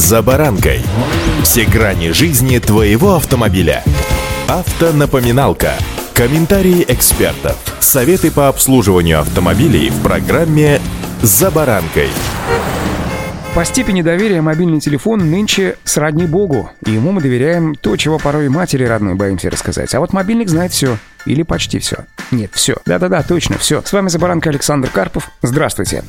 «За баранкой». Все грани жизни твоего автомобиля. Автонапоминалка. Комментарии экспертов. Советы по обслуживанию автомобилей в программе «За баранкой». По степени доверия мобильный телефон нынче сродни Богу, и ему мы доверяем то, чего порой матери родной боимся рассказать. А вот мобильник знает все. Или почти все. Нет, все. Да-да-да, точно, все. С вами «За баранкой» Александр Карпов. Здравствуйте.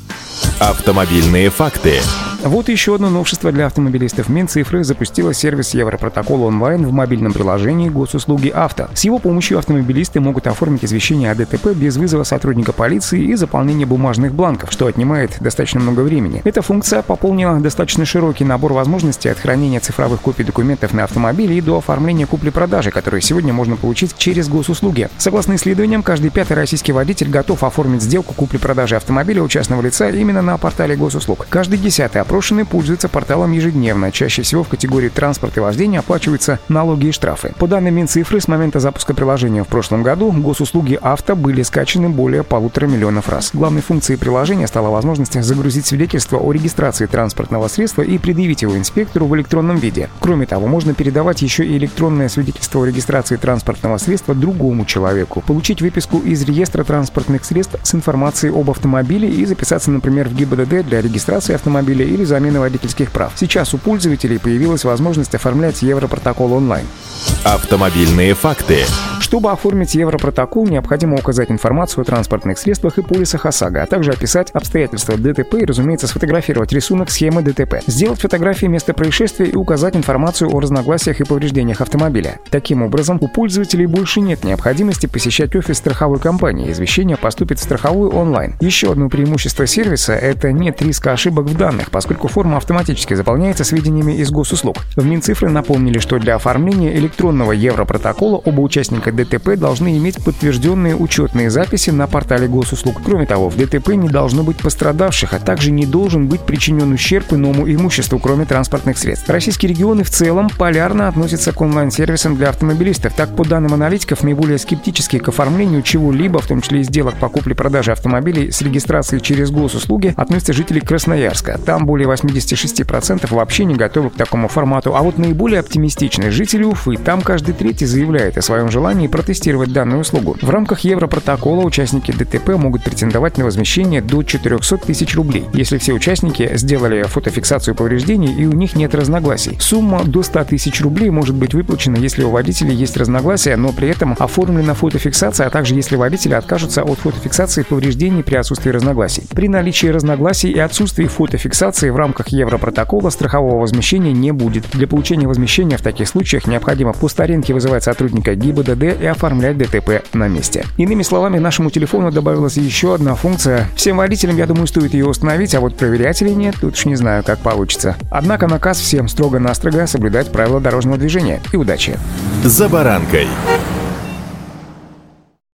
Автомобильные факты. Вот еще одно новшество для автомобилистов. Минцифры запустила сервис Европротокол онлайн в мобильном приложении «Госуслуги авто». С его помощью автомобилисты могут оформить извещение о ДТП без вызова сотрудника полиции и заполнения бумажных бланков, что отнимает достаточно много времени. Эта функция пополнила достаточно широкий набор возможностей от хранения цифровых копий документов на автомобиле и до оформления купли-продажи, которые сегодня можно получить через госуслуги. Согласно исследованиям, каждый пятый российский водитель готов оформить сделку купли-продажи автомобиля у частного лица именно на портале госуслуг. Каждый десятый опрошенный пользуется порталом ежедневно. Чаще всего в категории транспорт и вождение оплачиваются налоги и штрафы. По данным Минцифры, с момента запуска приложения в прошлом году госуслуги авто были скачаны более 1,5 миллиона раз. Главной функцией приложения стала возможность загрузить свидетельство о регистрации транспортного средства и предъявить его инспектору в электронном виде. Кроме того, можно передавать еще и электронное свидетельство о регистрации транспортного средства другому человеку, получить выписку из реестра транспортных средств с информацией об автомобиле и записаться, например, в ГИБДД для регистрации автомобиля или замены водительских прав. Сейчас у пользователей появилась возможность оформлять Европротокол онлайн. Автомобильные факты. Чтобы оформить Европротокол, необходимо указать информацию о транспортных средствах и полисах ОСАГО, а также описать обстоятельства ДТП и, разумеется, сфотографировать рисунок схемы ДТП, сделать фотографии места происшествия и указать информацию о разногласиях и повреждениях автомобиля. Таким образом, у пользователей больше нет необходимости посещать офис страховой компании, извещение поступит в страховую онлайн. Еще одно преимущество сервиса – это нет риска ошибок в данных, поскольку форма автоматически заполняется сведениями из госуслуг. В Минцифры напомнили, что для оформления электронного Европротокола оба участника ДТП должны иметь подтвержденные учетные записи на портале госуслуг. Кроме того, в ДТП не должно быть пострадавших, а также не должен быть причинен ущерб иному имуществу, кроме транспортных средств. Российские регионы в целом полярно относятся к онлайн-сервисам для автомобилистов. Так, по данным аналитиков, наиболее скептически к оформлению чего-либо, в том числе и сделок по купле-продаже автомобилей с регистрацией через госуслуги, относятся жители Красноярска. Там более 86% вообще не готовы к такому формату. А вот наиболее оптимистичны жители Уфы. Там каждый третий заявляет о своем желании протестировать данную услугу. В рамках Европротокола участники ДТП могут претендовать на возмещение до 400 тысяч рублей, если все участники сделали фотофиксацию повреждений и у них нет разногласий. Сумма до 100 тысяч рублей может быть выплачена, если у водителей есть разногласия, но при этом оформлена фотофиксация, а также если водители откажутся от фотофиксации повреждений при отсутствии разногласий. При наличии разногласий и отсутствии фотофиксации в рамках Европротокола страхового возмещения не будет. Для получения возмещения в таких случаях необходимо по старинке вызывать сотрудника ГИБДД и оформлять ДТП на месте. Иными словами, нашему телефону добавилась еще одна функция. Всем водителям, я думаю, стоит ее установить, а вот проверять или нет, тут уж не знаю, как получится. Однако наказ всем строго-настрого соблюдать правила дорожного движения. И удачи! За баранкой!